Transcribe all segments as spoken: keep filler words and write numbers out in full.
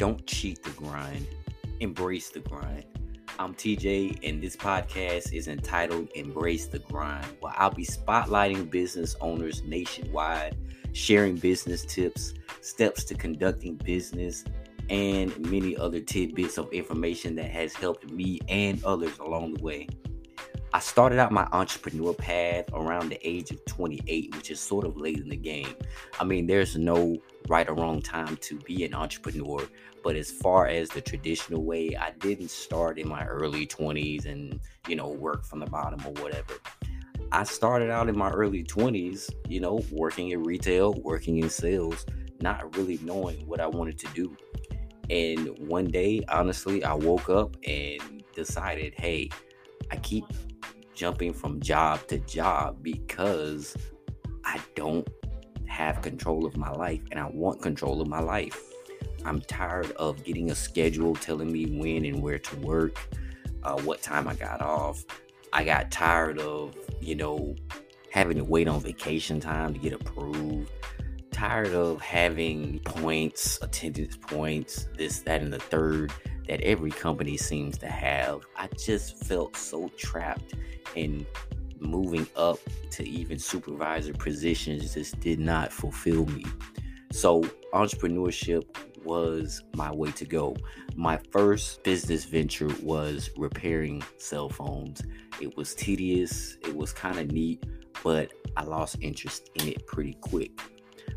Don't cheat the grind. Embrace the grind. I'm T J, and this podcast is entitled Embrace the Grind, where I'll be spotlighting business owners nationwide, sharing business tips, steps to conducting business, and many other tidbits of information that has helped me and others along the way. I started out my entrepreneur path around the age of twenty-eight, which is sort of late in the game. I mean, there's no right or wrong time to be an entrepreneur, but as far as the traditional way, I didn't start in my early twenties and, you know, work from the bottom or whatever. I started out in my early twenties, you know, working in retail, working in sales, not really knowing what I wanted to do. And one day, honestly, I woke up and decided, hey, I keep jumping from job to job because I don't have control of my life, and I want control of my life. I'm tired of getting a schedule telling me when and where to work, uh, what time I got off. I got tired of, you know, having to wait on vacation time to get approved. Tired of having points, attendance points, this, that, and the third that every company seems to have. I just felt so trapped, and moving up to even supervisor positions just did not fulfill me. So entrepreneurship was my way to go. My first business venture was repairing cell phones. It was tedious. It was kind of neat, but I lost interest in it pretty quick.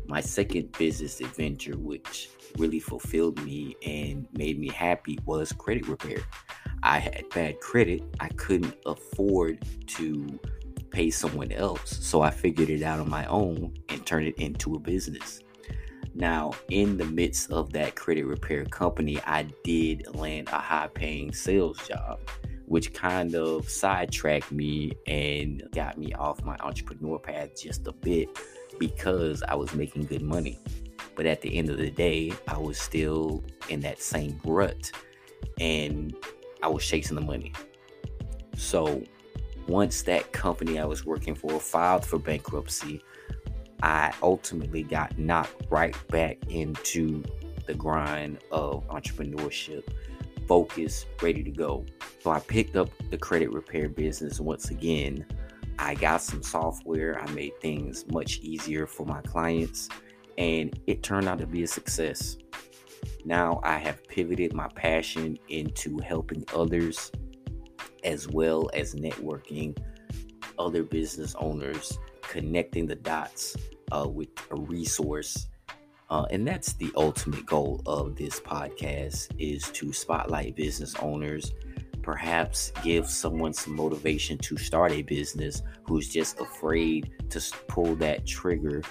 My second business adventure, which really fulfilled me and made me happy, was credit repair. I had bad credit. I couldn't afford to pay someone else, so I figured it out on my own and turned it into a business. Now, in the midst of that credit repair company, I did land a high-paying sales job, which kind of sidetracked me and got me off my entrepreneur path just a bit, because I was making good money. But at the end of the day, I was still in that same rut and I was chasing the money. So once that company I was working for filed for bankruptcy, I ultimately got knocked right back into the grind of entrepreneurship, focused, ready to go. So I picked up the credit repair business once again. I got some software, I made things much easier for my clients, and it turned out to be a success. Now I have pivoted my passion into helping others, as well as networking other business owners, connecting the dots uh, with a resource. Uh, and that's the ultimate goal of this podcast, is to spotlight business owners, perhaps give someone some motivation to start a business who's just afraid to pull that trigger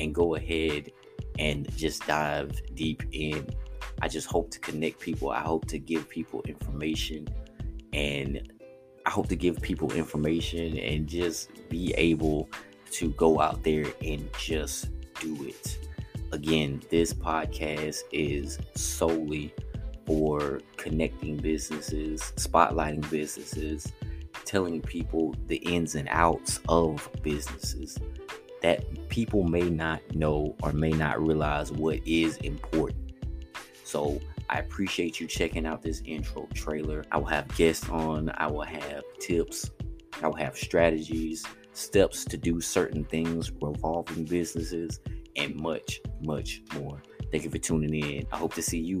and go ahead and just dive deep in. I just hope to connect people. I hope to give people information and I hope to give people information and just be able to go out there and just do it. Again, this podcast is solely for connecting businesses, spotlighting businesses, telling people the ins and outs of businesses that people may not know or may not realize what is important. So I appreciate you checking out this intro trailer. I will have guests on. I will have tips. I will have strategies, steps to do certain things, revolving businesses, and much, much more. Thank you for tuning in. I hope to see you